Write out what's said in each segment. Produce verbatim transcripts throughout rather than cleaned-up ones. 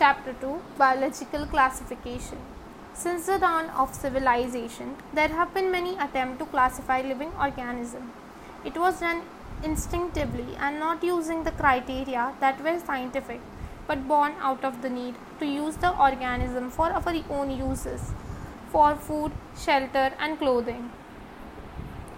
Chapter two Biological Classification. Since the dawn of civilization, there have been many attempts to classify living organisms. It was done instinctively and not using the criteria that were scientific, but born out of the need to use the organism for our own uses, for food, shelter, and clothing.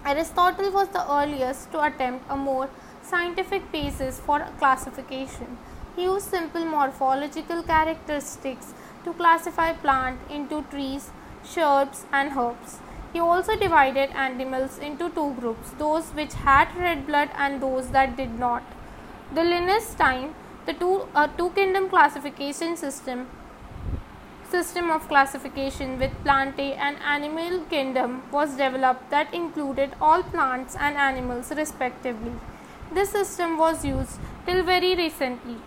Aristotle was the earliest to attempt a more scientific basis for classification. He used simple morphological characteristics to classify plants into trees, shrubs, and herbs. He also divided animals into two groups, those which had red blood and those that did not. The Linnaeus time, the two, uh, two kingdom classification system, system of classification with Plantae and animal kingdom was developed that included all plants and animals respectively. This system was used till very recently.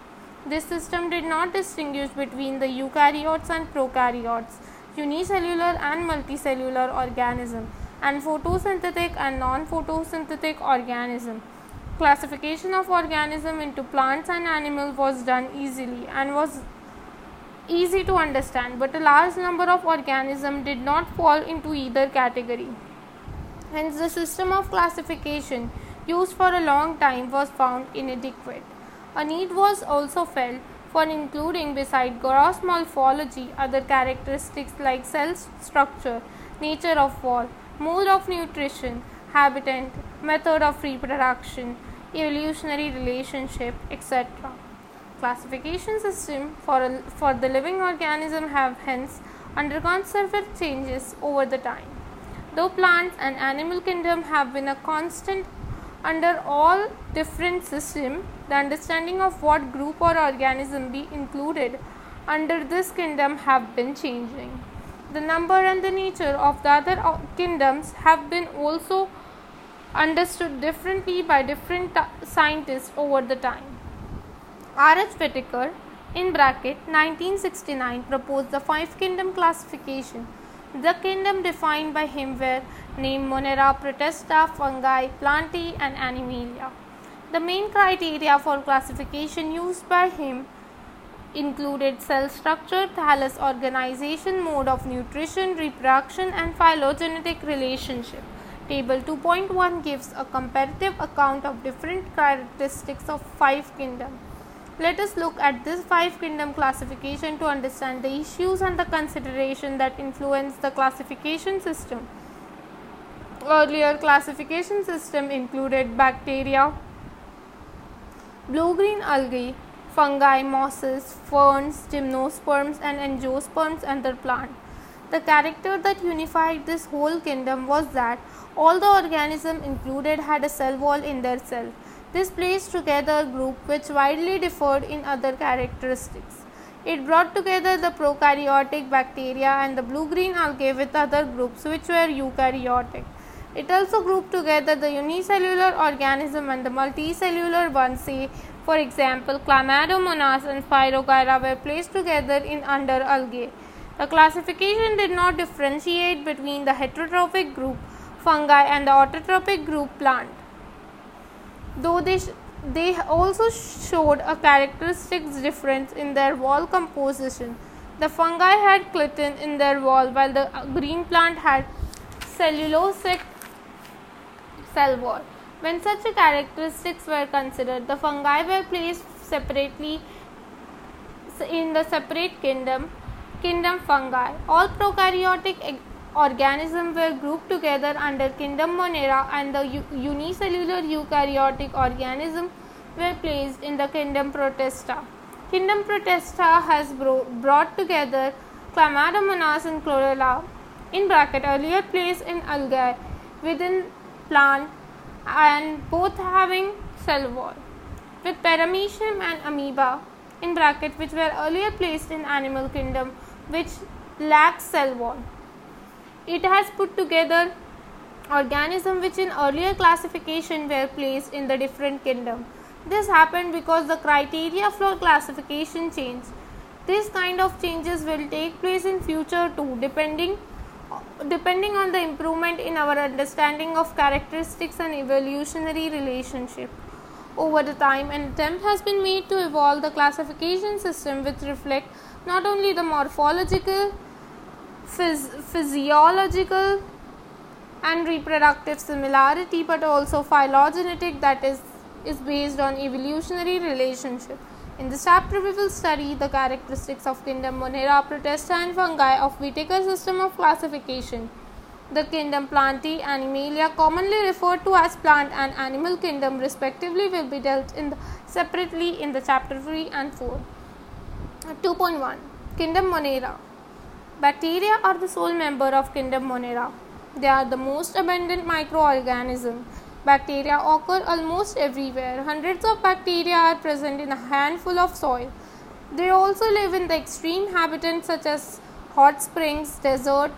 This system did not distinguish between the eukaryotes and prokaryotes, unicellular and multicellular organism, and photosynthetic and non-photosynthetic organism. Classification of organism into plants and animals was done easily and was easy to understand, but a large number of organisms did not fall into either category. Hence, the system of classification used for a long time was found inadequate. A need was also felt for including, beside gross morphology, other characteristics like cell structure, nature of wall, mode of nutrition, habitat, method of reproduction, evolutionary relationship, et cetera. Classification system for, a, for the living organism have hence undergone several changes over the time. Though plants and animal kingdom have been a constant under all different systems, the understanding of what group or organism be included under this kingdom have been changing. The number and the nature of the other kingdoms have been also understood differently by different t- scientists over the time. R. H. Whittaker, in bracket nineteen sixty-nine, proposed the five kingdom classification. The kingdom defined by him were named Monera, Protista, Fungi, Plantae, and Animalia. The main criteria for classification used by him included cell structure, thallus organization, mode of nutrition, reproduction, and phylogenetic relationship. Table two point one gives a comparative account of different characteristics of five kingdoms. Let us look at this five kingdom classification to understand the issues and the consideration that influence the classification system. Earlier classification system included bacteria, blue-green algae, fungi, mosses, ferns, gymnosperms, and angiosperms, and their plant. The character that unified this whole kingdom was that all the organisms included had a cell wall in their cell. This placed together a group which widely differed in other characteristics. It brought together the prokaryotic bacteria and the blue-green algae with other groups which were eukaryotic. It also grouped together the unicellular organism and the multicellular ones. Say, for example, Chlamydomonas and Spirogyra were placed together in under algae. The classification did not differentiate between the heterotrophic group fungi and the autotrophic group plant. Though they, sh- they also showed a characteristics difference in their wall composition. The fungi had chitin in their wall while the green plant had cellulosic cell wall. When such characteristics were considered, the fungi were placed separately in the separate kingdom, kingdom fungi. All prokaryotic eg- organisms were grouped together under kingdom Monera, and the u- unicellular eukaryotic organisms were placed in the kingdom Protista. Kingdom Protista has bro- brought together Chlamydomonas and Chlorella, in bracket earlier placed in algae, within plant, and both having cell wall, with Paramecium and Amoeba, in bracket which were earlier placed in animal kingdom, which lacks cell wall. It has put together organisms which in earlier classification were placed in the different kingdom. This happened because the criteria for classification changed. This kind of changes will take place in future too, depending, depending on the improvement in our understanding of characteristics and evolutionary relationship. Over the time, an attempt has been made to evolve the classification system which reflect not only the morphological, phys- physiological and reproductive similarity but also phylogenetic, that is, is based on evolutionary relationship. In this chapter, we will study the characteristics of kingdom Monera, Protista and Fungi of Whittaker system of classification. The kingdom Plantae, Animalia, commonly referred to as plant and animal kingdom respectively, will be dealt in the, separately in the chapter three and four. two point one Kingdom Monera. Bacteria are the sole member of kingdom Monera. They are the most abundant microorganism. Bacteria occur almost everywhere. Hundreds of bacteria are present in a handful of soil. They also live in the extreme habitats such as hot springs, desert,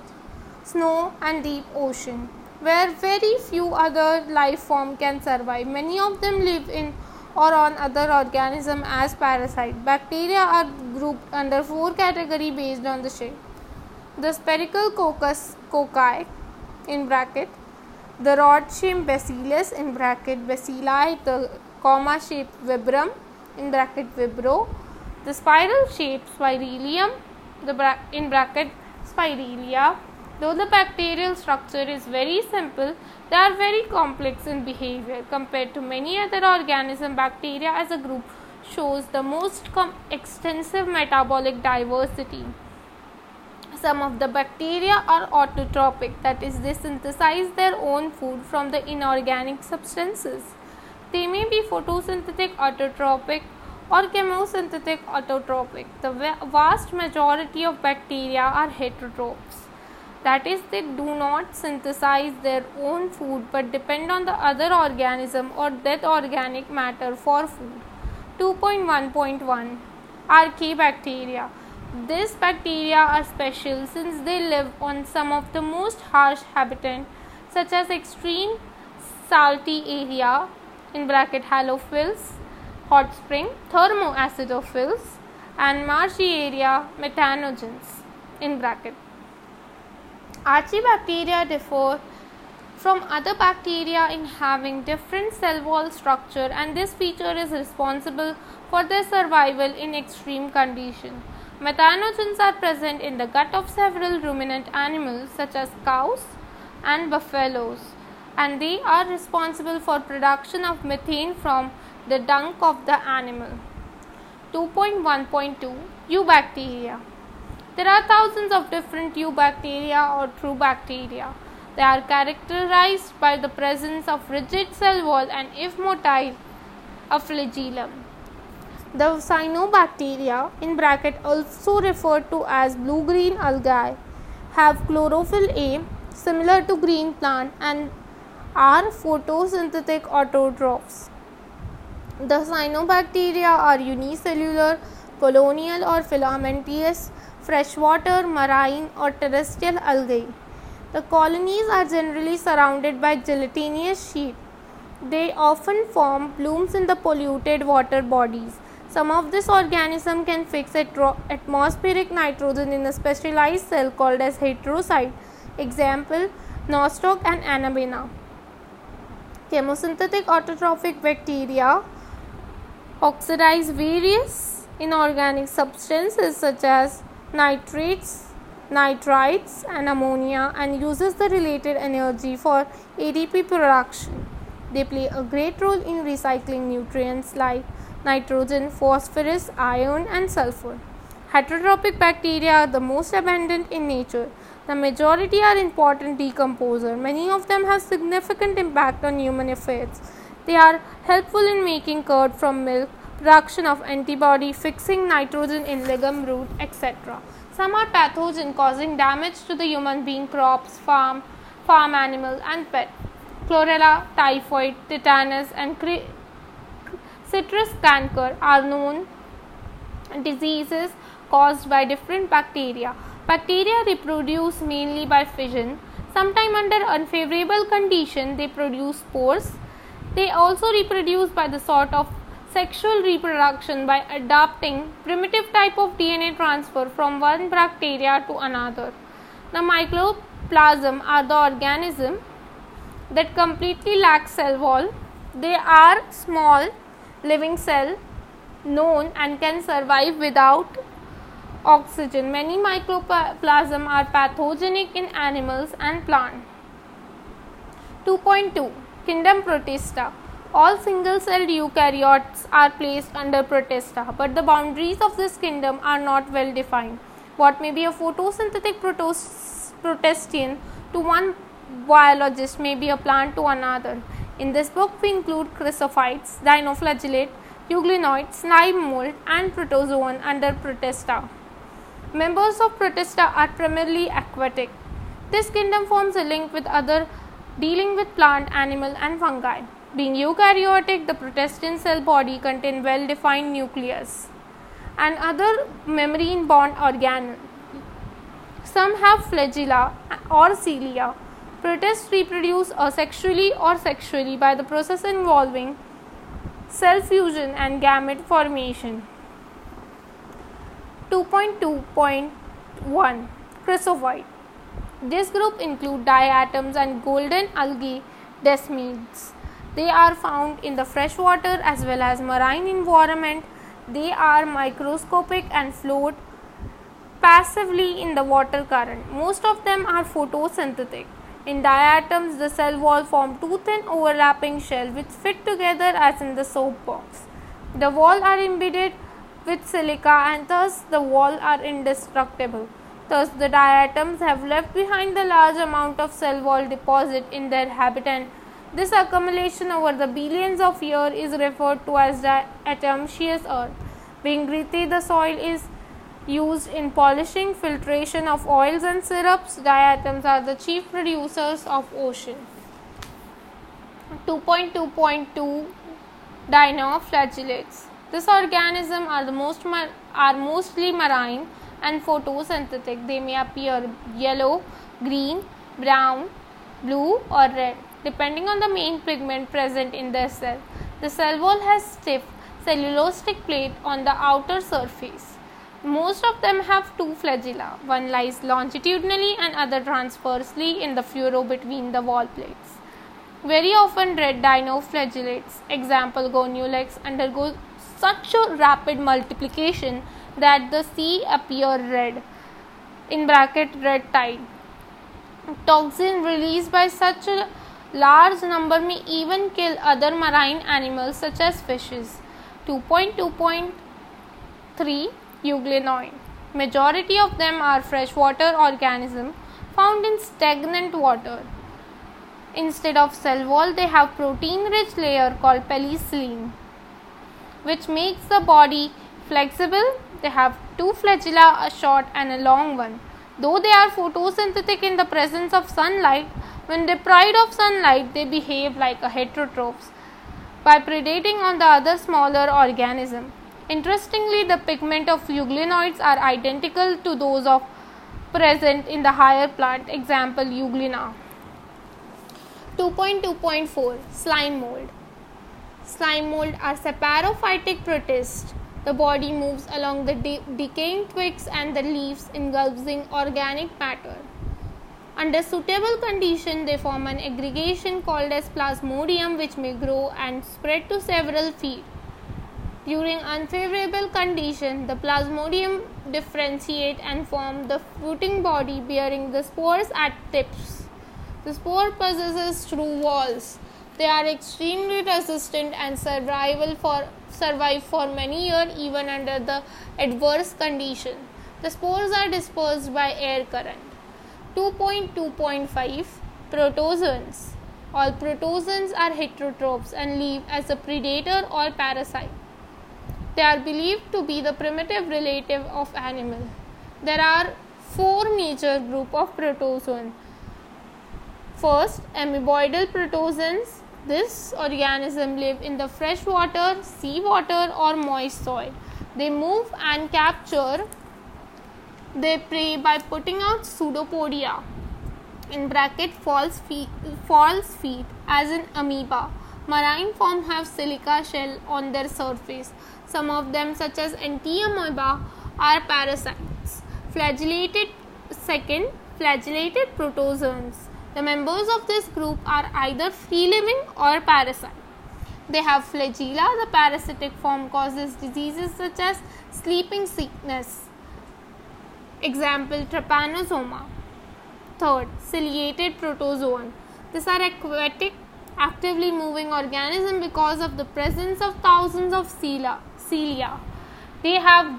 snow and deep ocean, where very few other life forms can survive. Many of them live in or on other organisms as parasites. Bacteria are grouped under four categories based on the shape. The spherical coccus cocci in bracket, the rod-shaped bacillus in bracket bacilli, the comma-shaped vibram in bracket vibro, the spiral-shaped spirilium the bra- in bracket spirilia. Though the bacterial structure is very simple, they are very complex in behavior. Compared to many other organisms, bacteria as a group shows the most com- extensive metabolic diversity. Some of the bacteria are autotrophic, that is, they synthesize their own food from the inorganic substances. They may be photosynthetic autotrophic or chemosynthetic autotrophic. The vast majority of bacteria are heterotrophs, that is, they do not synthesize their own food but depend on the other organism or that organic matter for food. two point one point one Archaebacteria. These bacteria are special since they live on some of the most harsh habitats, such as extreme salty area in bracket halophiles, hot spring, thermoacidophils, and marshy area metanogens in bracket. Archaebacteria differ from other bacteria in having different cell wall structure, and this feature is responsible for their survival in extreme conditions. Methanogens are present in the gut of several ruminant animals such as cows and buffaloes, and they are responsible for production of methane from the dung of the animal. two point one point two Eubacteria. There are thousands of different eubacteria or true bacteria. They are characterized by the presence of rigid cell wall and, if motile, a flagellum. The cyanobacteria, in bracket also referred to as blue-green algae, have chlorophyll A similar to green plant and are photosynthetic autotrophs. The cyanobacteria are unicellular, colonial or filamentous, freshwater, marine or terrestrial algae. The colonies are generally surrounded by gelatinous sheet. They often form plumes in the polluted water bodies. Some of this organism can fix atro- atmospheric nitrogen in a specialized cell called as heterocyte. Example, Nostoc and Anabaena. Chemosynthetic autotrophic bacteria oxidize various inorganic substances such as nitrates, nitrites and ammonia, and uses the related energy for A T P production. They play a great role in recycling nutrients like nitrogen, phosphorus, iron and sulfur. Heterotrophic bacteria are the most abundant in nature. The majority are important decomposers. Many of them have significant impact on human affairs. They are helpful in making curd from milk, production of antibody, fixing nitrogen in ligum root, et cetera. Some are pathogen, causing damage to the human being, crops, farm, farm animal and pet. Chlorella, typhoid, tetanus and cre- citrus canker are known diseases caused by different bacteria. Bacteria reproduce mainly by fission. Sometimes under unfavorable conditions, they produce spores. They also reproduce by the sort of sexual reproduction by adopting primitive type of D N A transfer from one bacteria to another. The mycoplasma are the organism that completely lack cell wall. They are small living cell known and can survive without oxygen. Many mycoplasma are pathogenic in animals and plants. two point two Kingdom Protista. All single-celled eukaryotes are placed under Protista, but the boundaries of this kingdom are not well defined. What may be a photosynthetic protistean to one biologist may be a plant to another. In this book, we include chrysophytes, dinoflagellate, euglenoids, slime mold, and protozoan under Protista. Members of Protista are primarily aquatic. This kingdom forms a link with other dealing with plant, animal, and fungi. Being eukaryotic, the Protista cell body contains well-defined nucleus and other membrane-bound organelles. Some have flagella or cilia. Protists reproduce asexually or sexually by the process involving cell fusion and gamete formation. two point two point one Chrysophyte. This group includes diatoms and golden algae desmids. They are found in the freshwater as well as marine environment. They are microscopic and float passively in the water current. Most of them are photosynthetic. In diatoms, the cell wall forms two thin overlapping shells which fit together as in the soap box. The walls are embedded with silica and thus the walls are indestructible. Thus, the diatoms have left behind the large amount of cell wall deposit in their habitat. This accumulation over the billions of years is referred to as diatomaceous earth. Being gritty, the soil is used in polishing, filtration of oils and syrups. Diatoms are the chief producers of ocean. two point two point two Dinoflagellates. This organism are the most are mostly marine and photosynthetic. They may appear yellow, green, brown, blue, or red, depending on the main pigment present in their cell. The cell wall has stiff cellulosic plate on the outer surface. Most of them have two flagella. One lies longitudinally and other transversely in the furrow between the wall plates. Very often red dinoflagellates, example Gonyaulax, undergo such a rapid multiplication that the sea appear red, in bracket red tide. Toxin released by such a large number may even kill other marine animals such as fishes. two point two point three Euglenoid. Majority of them are freshwater organisms found in stagnant water. Instead of cell wall, they have protein-rich layer called penicillin, which makes the body flexible. They have two flagella, a short and a long one. Though they are photosynthetic in the presence of sunlight, when deprived of sunlight, they behave like a heterotrophs by predating on the other smaller organism. Interestingly, the pigment of euglenoids are identical to those of present in the higher plant, example Euglena. two point two point four Slime mold. Slime mold are saprophytic protists. The body moves along the de- decaying twigs and the leaves, engulfing organic matter. Under suitable conditions, they form an aggregation called as Plasmodium, which may grow and spread to several feet. During unfavorable conditions, the Plasmodium differentiate and form the fruiting body bearing the spores at tips. The spore possesses true walls. They are extremely resistant and survival for, survive for many years even under the adverse condition. The spores are dispersed by air current. two point two point five Protozoans. All protozoans are heterotrophs and live as a predator or parasite. They are believed to be the primitive relative of animal. There are four major groups of protozoans. First, amoeboidal protozoans. This organism live in the fresh water, sea water, or moist soil. They move and capture their prey by putting out pseudopodia, in bracket false feet, false feet as in amoeba. Marine forms have silica shell on their surface. Some of them, such as Entamoeba, are parasites. Flagellated second, flagellated protozoans. The members of this group are either free living or parasite. They have flagella. The parasitic form causes diseases such as sleeping sickness. Example, Trypanosoma. Third, ciliated protozoan. These are aquatic, actively moving organisms because of the presence of thousands of cilia. They have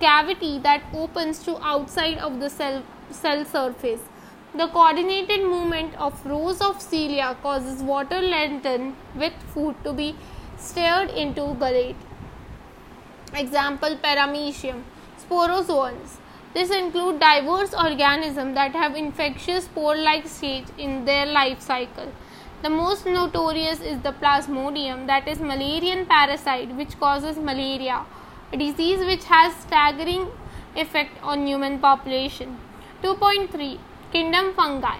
cavity that opens to outside of the cell, cell surface. The coordinated movement of rows of cilia causes water lantern with food to be stirred into gullet. Example, Paramecium. Sporozoans. This include diverse organisms that have infectious spore-like stage in their life cycle. The most notorious is the Plasmodium, that is malarian parasite which causes malaria, a disease which has staggering effect on human population. two point three Kingdom Fungi.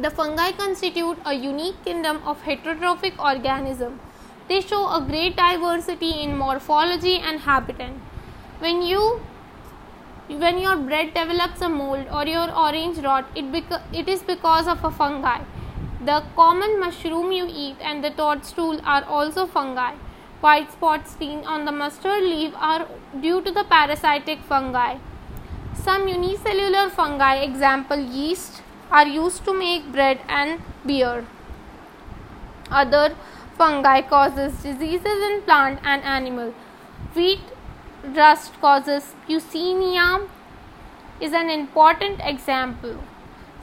The fungi constitute a unique kingdom of heterotrophic organisms. They show a great diversity in morphology and habitat. When you when your bread develops a mold or your orange rot, it beca- it is because of a fungi. The common mushroom you eat and the toadstool are also fungi. White spots seen on the mustard leaf are due to the parasitic fungi. Some unicellular fungi, example yeast, are used to make bread and beer. Other fungi causes diseases in plant and animal. Wheat rust causes Puccinia is an important example.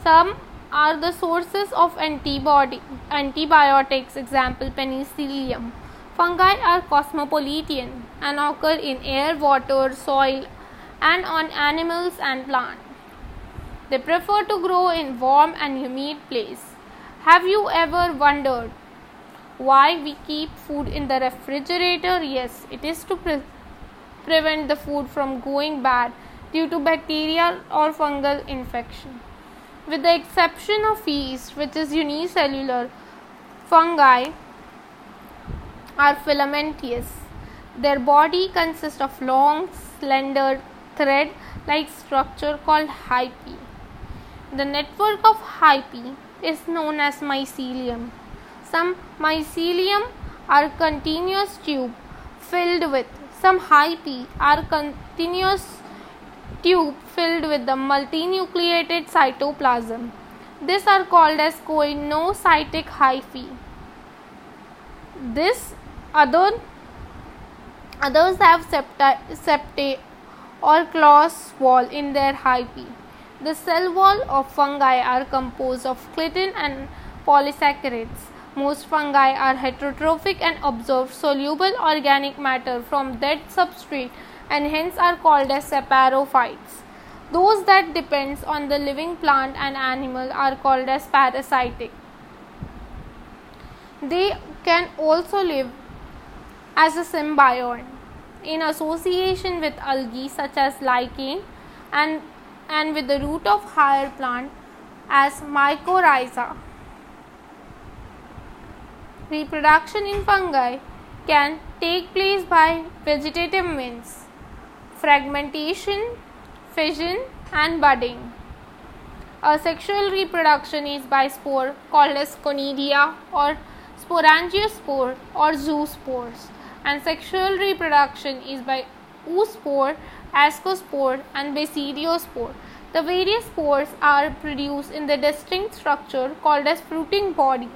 Some are the sources of antibody, antibiotics, example Penicillium. Fungi are cosmopolitan and occur in air, water, soil, and on animals and plants. They prefer to grow in warm and humid places. Have you ever wondered why we keep food in the refrigerator? Yes, it is to pre- prevent the food from going bad due to bacterial or fungal infection. With the exception of yeast, which is unicellular, fungi are filamentous. Their body consists of long, slender thread-like structure called hyphae. The network of hyphae is known as mycelium. Some mycelium are continuous tube filled with, some hyphae are continuous tube filled with the multinucleated cytoplasm. These are called as coenocytic hyphae. This other Others have septa, septae or claws wall in their hyphae. The cell wall of fungi are composed of chitin and polysaccharides. Most fungi are heterotrophic and absorb soluble organic matter from dead substrate and hence are called as saprophytes. Those that depend on the living plant and animal are called as parasitic. They can also live as a symbiont in association with algae such as lichen and, and with the root of higher plant as mycorrhiza. Reproduction in fungi can take place by vegetative means, fragmentation, fission and budding. Asexual reproduction is by spore called as conidia or sporangiospore or zoospores. And sexual reproduction is by oospore, ascospore and basidiospore. The various spores are produced in the distinct structure called as fruiting body.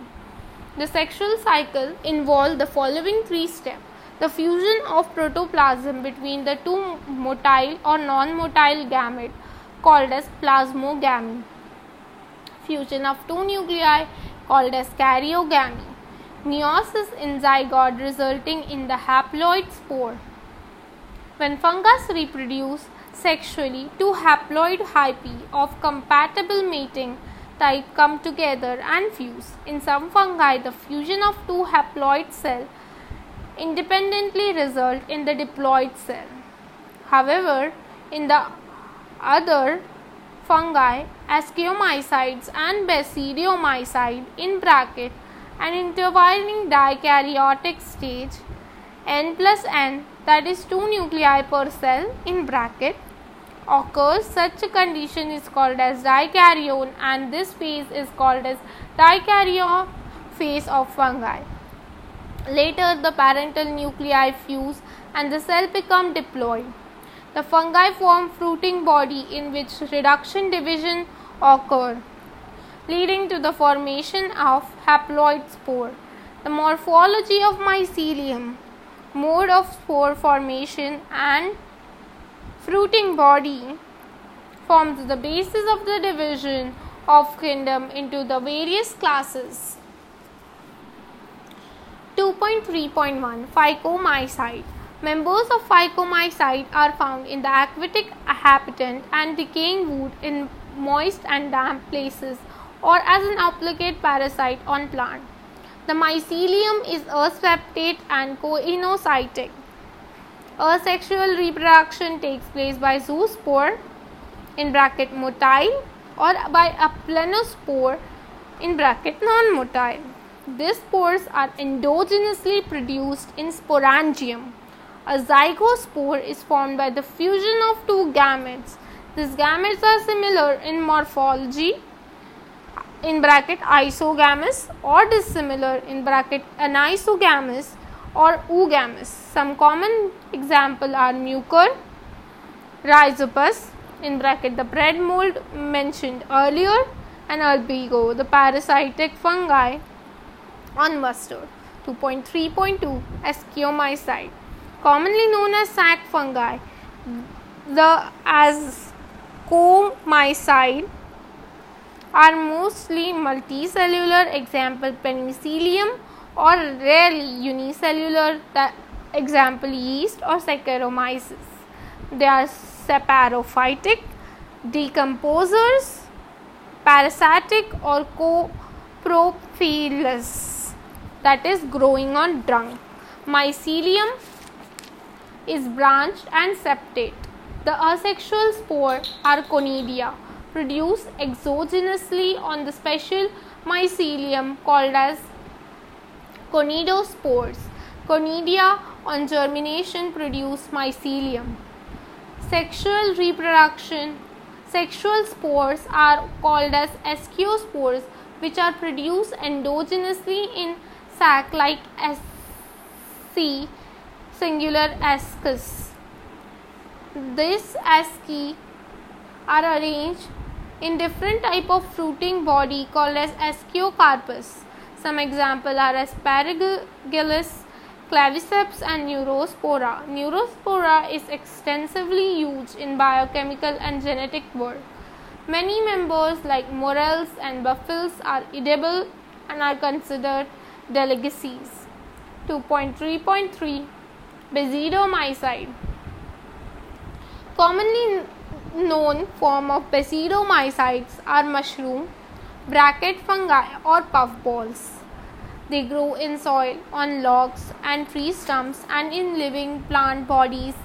The sexual cycle involves the following three steps. The fusion of protoplasm between the two motile or non-motile gametes called as plasmogamy. Fusion of two nuclei called as karyogamy. Meiosis in zygote resulting in the haploid spore. When fungus reproduce sexually, two haploid hyphae of compatible mating type come together and fuse. In some fungi, the fusion of two haploid cells independently result in the diploid cell. However, in the other fungi, asciomycetes and basidiomycete in bracket an intervening dikaryotic stage n plus n, that is two nuclei per cell in bracket, occurs. Such a condition is called as dikaryon and this phase is called as dikaryon phase of fungi. Later, the parental nuclei fuse and the cell become diploid. The fungi form fruiting body in which reduction division occur, leading to the formation of haploid spore. The morphology of mycelium, mode of spore formation and fruiting body forms the basis of the division of kingdom into the various classes. two point three point one Phycomycete. Members of phycomycete are found in the aquatic habitat and decaying wood in moist and damp places or as an obligate parasite on plant. The mycelium is aseptate and coenocytic. Asexual reproduction takes place by zoospore in bracket motile or by a planospore in bracket non-motile. These spores are endogenously produced in sporangium. A zygospore is formed by the fusion of two gametes. These gametes are similar in morphology in bracket isogamous or dissimilar in bracket anisogamous or oogamous. Some common examples are Mucor, Rhizopus in bracket the bread mold mentioned earlier, and Albugo, the parasitic fungi on mustard. two point three point two Ascomycete, commonly known as sac fungi, the ascomycete are mostly multicellular, example penicillium, or rarely unicellular, example yeast or Saccharomyces. They are saprophytic, decomposers, parasitic or coprophilous, that is growing on dung. Mycelium is branched and septate. The asexual spore are conidia, produced exogenously on the special mycelium called as conidospores. Conidia on germination produce mycelium. Sexual reproduction, sexual spores are called as ascospores, which are produced endogenously in sac like asci, singular ascus. These asci are arranged in different type of fruiting body called as ascocarpus. Some example are Aspergillus, Claviceps and Neurospora. Neurospora is extensively used in biochemical and genetic work. Many members like morels and buffels are edible and are considered delicacies. two point three point three Basidiomycete, commonly known form of basidiomycetes are mushroom, bracket fungi or puffballs. They grow in soil, on logs and tree stumps and in living plant bodies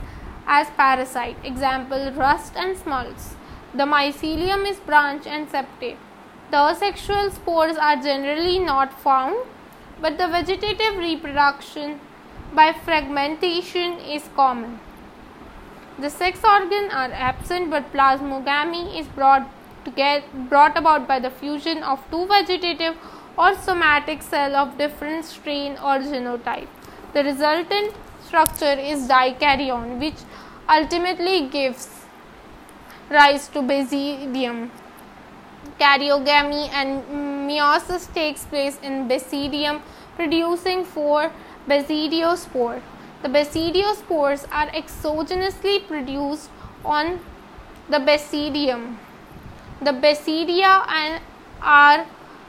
as parasite, example rust and smolts. The mycelium is branched and septate. The asexual spores are generally not found, but the vegetative reproduction by fragmentation is common. The sex organs are absent, but plasmogamy is brought, to get, brought about by the fusion of two vegetative or somatic cells of different strain or genotype. The resultant structure is dikaryon, which ultimately gives rise to basidium. Karyogamy and meiosis takes place in basidium, producing four basidiospores. The basidiospores are exogenously produced on the basidium. The basidia are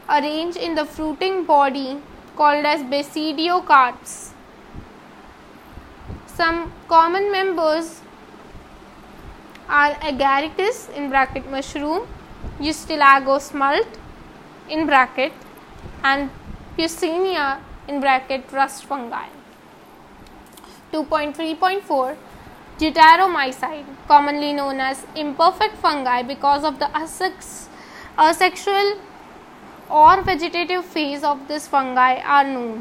arranged in the fruiting body called as basidiocarps. Some common members are Agaricus in bracket mushroom, Ustilago smult in bracket and Puccinia in bracket rust fungi. two point three point four Deuteromycete, commonly known as imperfect fungi because of the asex, asexual or vegetative phase of this fungi are known.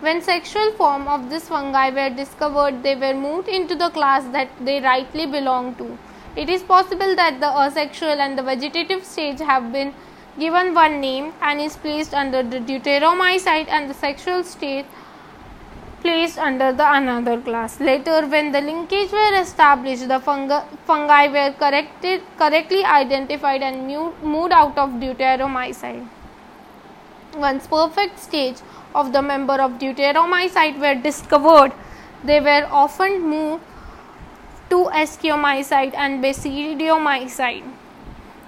When sexual form of this fungi were discovered, they were moved into the class that they rightly belong to. It is possible that the asexual and the vegetative stage have been given one name and is placed under the deuteromycete, and the sexual state placed under the another class. Later, when the linkage were established, the fungi, fungi were corrected, correctly identified and moved out of deuteromycete. Once perfect stage of the member of deuteromycete were discovered, they were often moved to ascomycete and basidiomycete.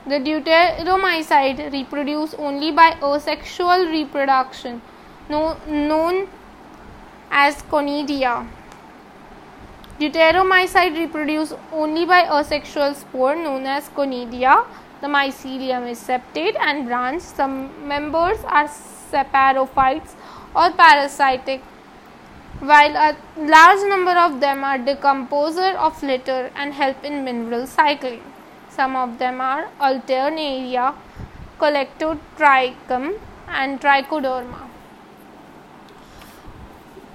The deuteromycete reproduce only by asexual reproduction, no, known as conidia. Deuteromycete reproduce only by asexual spore, known as conidia. The mycelium is septate and branched. Some members are saprophytes or parasitic, while a large number of them are decomposer of litter and help in mineral cycling. Some of them are Alternaria, Collectotrichum and Trichoderma.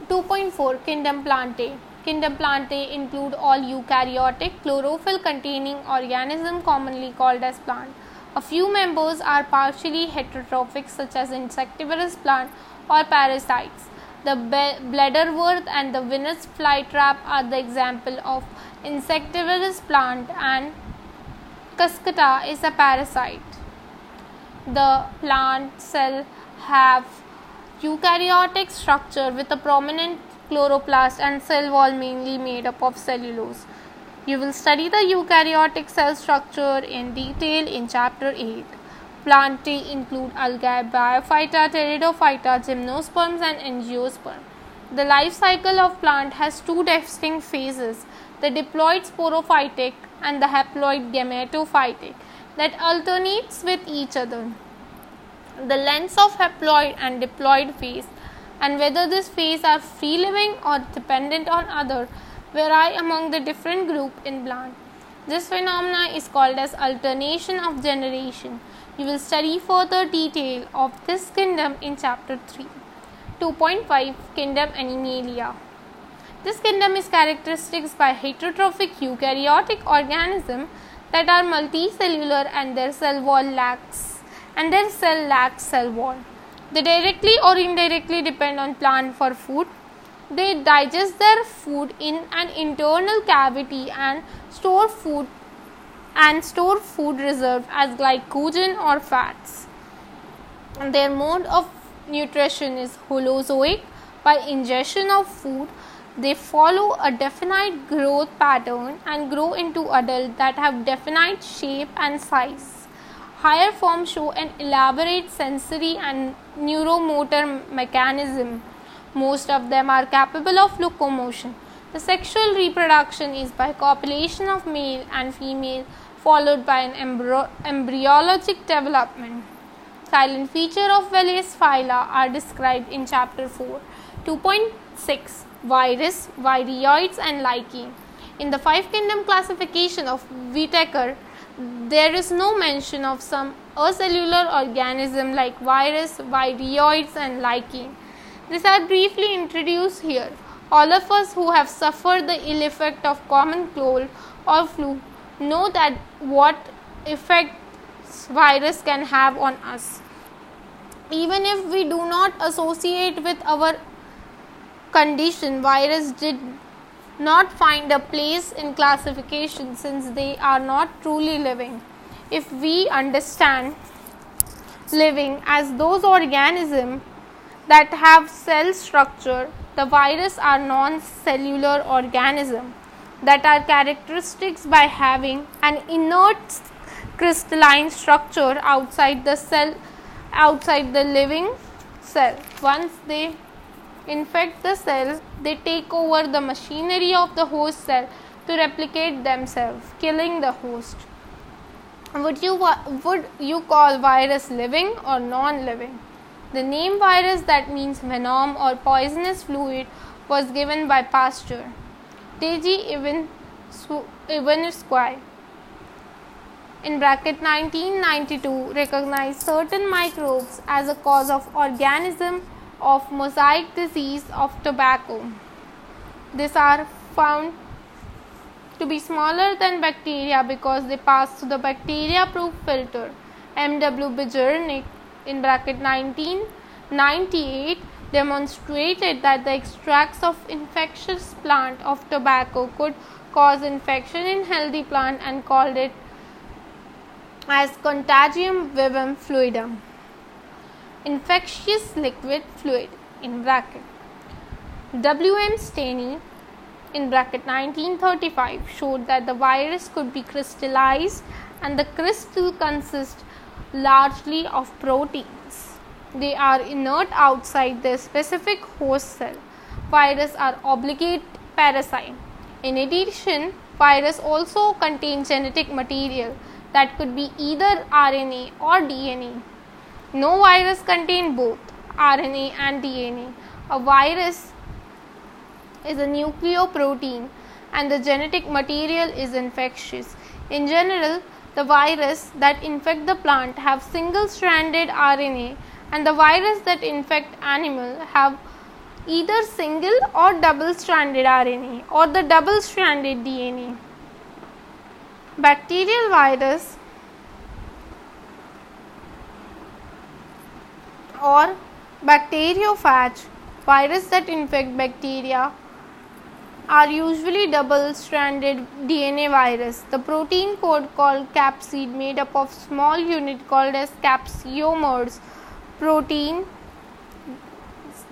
two point four Kingdom Plantae. Kingdom Plantae include all eukaryotic chlorophyll containing organism commonly called as plant. A few members are partially heterotrophic, such as insectivorous plant or parasites. The bladderwort and the Venus flytrap are the example of insectivorous plant, and Cascata is a parasite. The plant cell have eukaryotic structure with a prominent chloroplast and cell wall mainly made up of cellulose. You will study the eukaryotic cell structure in detail in chapter eight. Plantae include algae, biophyta, pteridophyta, gymnosperms and angiosperms. The life cycle of plant has two distinct phases, the diploid sporophytic and the haploid gametophytic, that alternates with each other. The lengths of haploid and diploid phase and whether this phase are free living or dependent on other vary among the different group in plant. This phenomena is called as alternation of generation. You will study further detail of this kingdom in chapter three. two point five Kingdom Animalia. This kingdom is characteristic by heterotrophic eukaryotic organisms that are multicellular and their cell wall lacks and their cell lacks cell wall. They directly or indirectly depend on plant for food. They digest their food in an internal cavity and store food and store food reserved as glycogen or fats. Their mode of nutrition is holozoic. By ingestion of food, they follow a definite growth pattern and grow into adults that have definite shape and size. Higher forms show an elaborate sensory and neuromotor mechanism. Most of them are capable of locomotion. The sexual reproduction is by copulation of male and female, followed by an embry- embryologic development. Silent features of various phyla are described in chapter four. two point six Virus, Virioids and Lichene. In the five kingdom classification of Whittaker, there is no mention of some acellular organism like virus, virioids and lichene. These are briefly introduced here. All of us who have suffered the ill effect of common cold or flu know that what effects virus can have on us. Even if we do not associate with our condition, virus did not find a place in classification since they are not truly living. If we understand living as those organisms that have cell structure, the virus are non-cellular organisms that are characteristic by having an inert crystalline structure outside the cell, outside the living cell. Once they infect the cells, they take over the machinery of the host cell to replicate themselves, killing the host. Would you, would you call virus living or non-living? The name virus, that means venom or poisonous fluid, was given by Pasteur. Teji Ivan Ivanovsky, in bracket nineteen ninety-two, recognized certain microbes as a cause of organism of mosaic disease of tobacco. These are found to be smaller than bacteria because they pass through the bacteria-proof filter. M W Bjernik in bracket nineteen ninety-eight demonstrated that the extracts of infectious plant of tobacco could cause infection in healthy plant and called it as contagium vivum fluidum, infectious liquid fluid in bracket. W M Staney in bracket nineteen thirty-five showed that the virus could be crystallized and the crystal consists largely of proteins. They are inert outside their specific host cell. Viruses are obligate parasite. In addition, viruses also contain genetic material that could be either R N A or D N A. No virus contains both R N A and D N A. A virus is a nucleoprotein and the genetic material is infectious. In general, the virus that infect the plant have single-stranded R N A and the virus that infect animal have either single or double-stranded R N A or the double-stranded D N A. Bacterial virus or bacteriophage virus that infect bacteria are usually double-stranded D N A virus. The protein code called capsid made up of small unit called as capsiomers protein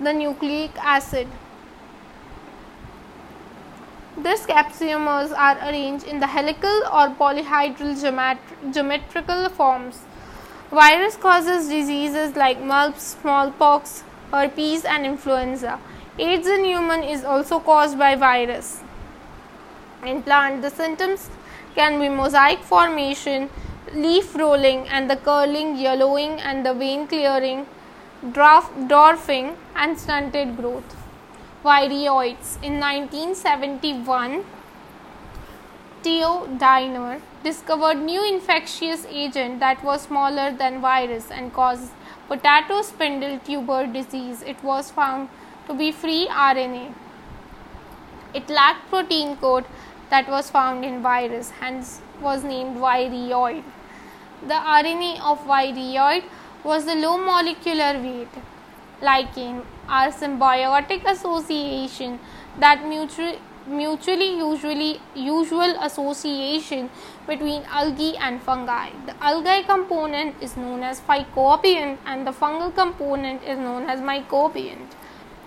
the nucleic acid. These capsiomers are arranged in the helical or polyhedral geometri- geometrical forms. Virus causes diseases like mumps, smallpox, herpes and influenza. AIDS in human is also caused by virus. In plant, the symptoms can be mosaic formation, leaf rolling and the curling, yellowing and the vein clearing, dwarfing and stunted growth. Virioids. In nineteen seventy-one, Theo Diner discovered new infectious agent that was smaller than virus and caused potato spindle tuber disease. It was found to be free R N A. It lacked protein code that was found in virus, hence was named virioid. The R N A of virioid was the low molecular weight glycan or symbiotic association that mutu- mutually usually usual association between algae and fungi. The algae component is known as phycobiont and the fungal component is known as mycobiont,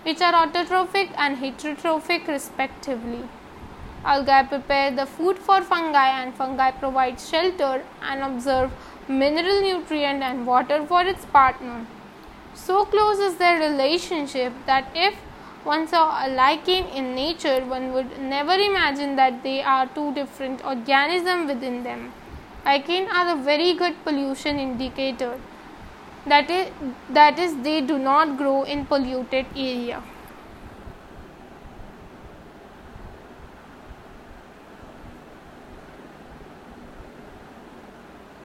which are autotrophic and heterotrophic respectively. Algae prepare the food for fungi and fungi provide shelter and observe mineral nutrient and water for its partner. So close is their relationship that if one saw a lichen in nature, one would never imagine that they are two different organisms within them. Lichen are a very good pollution indicator. That is, that is, they do not grow in polluted area.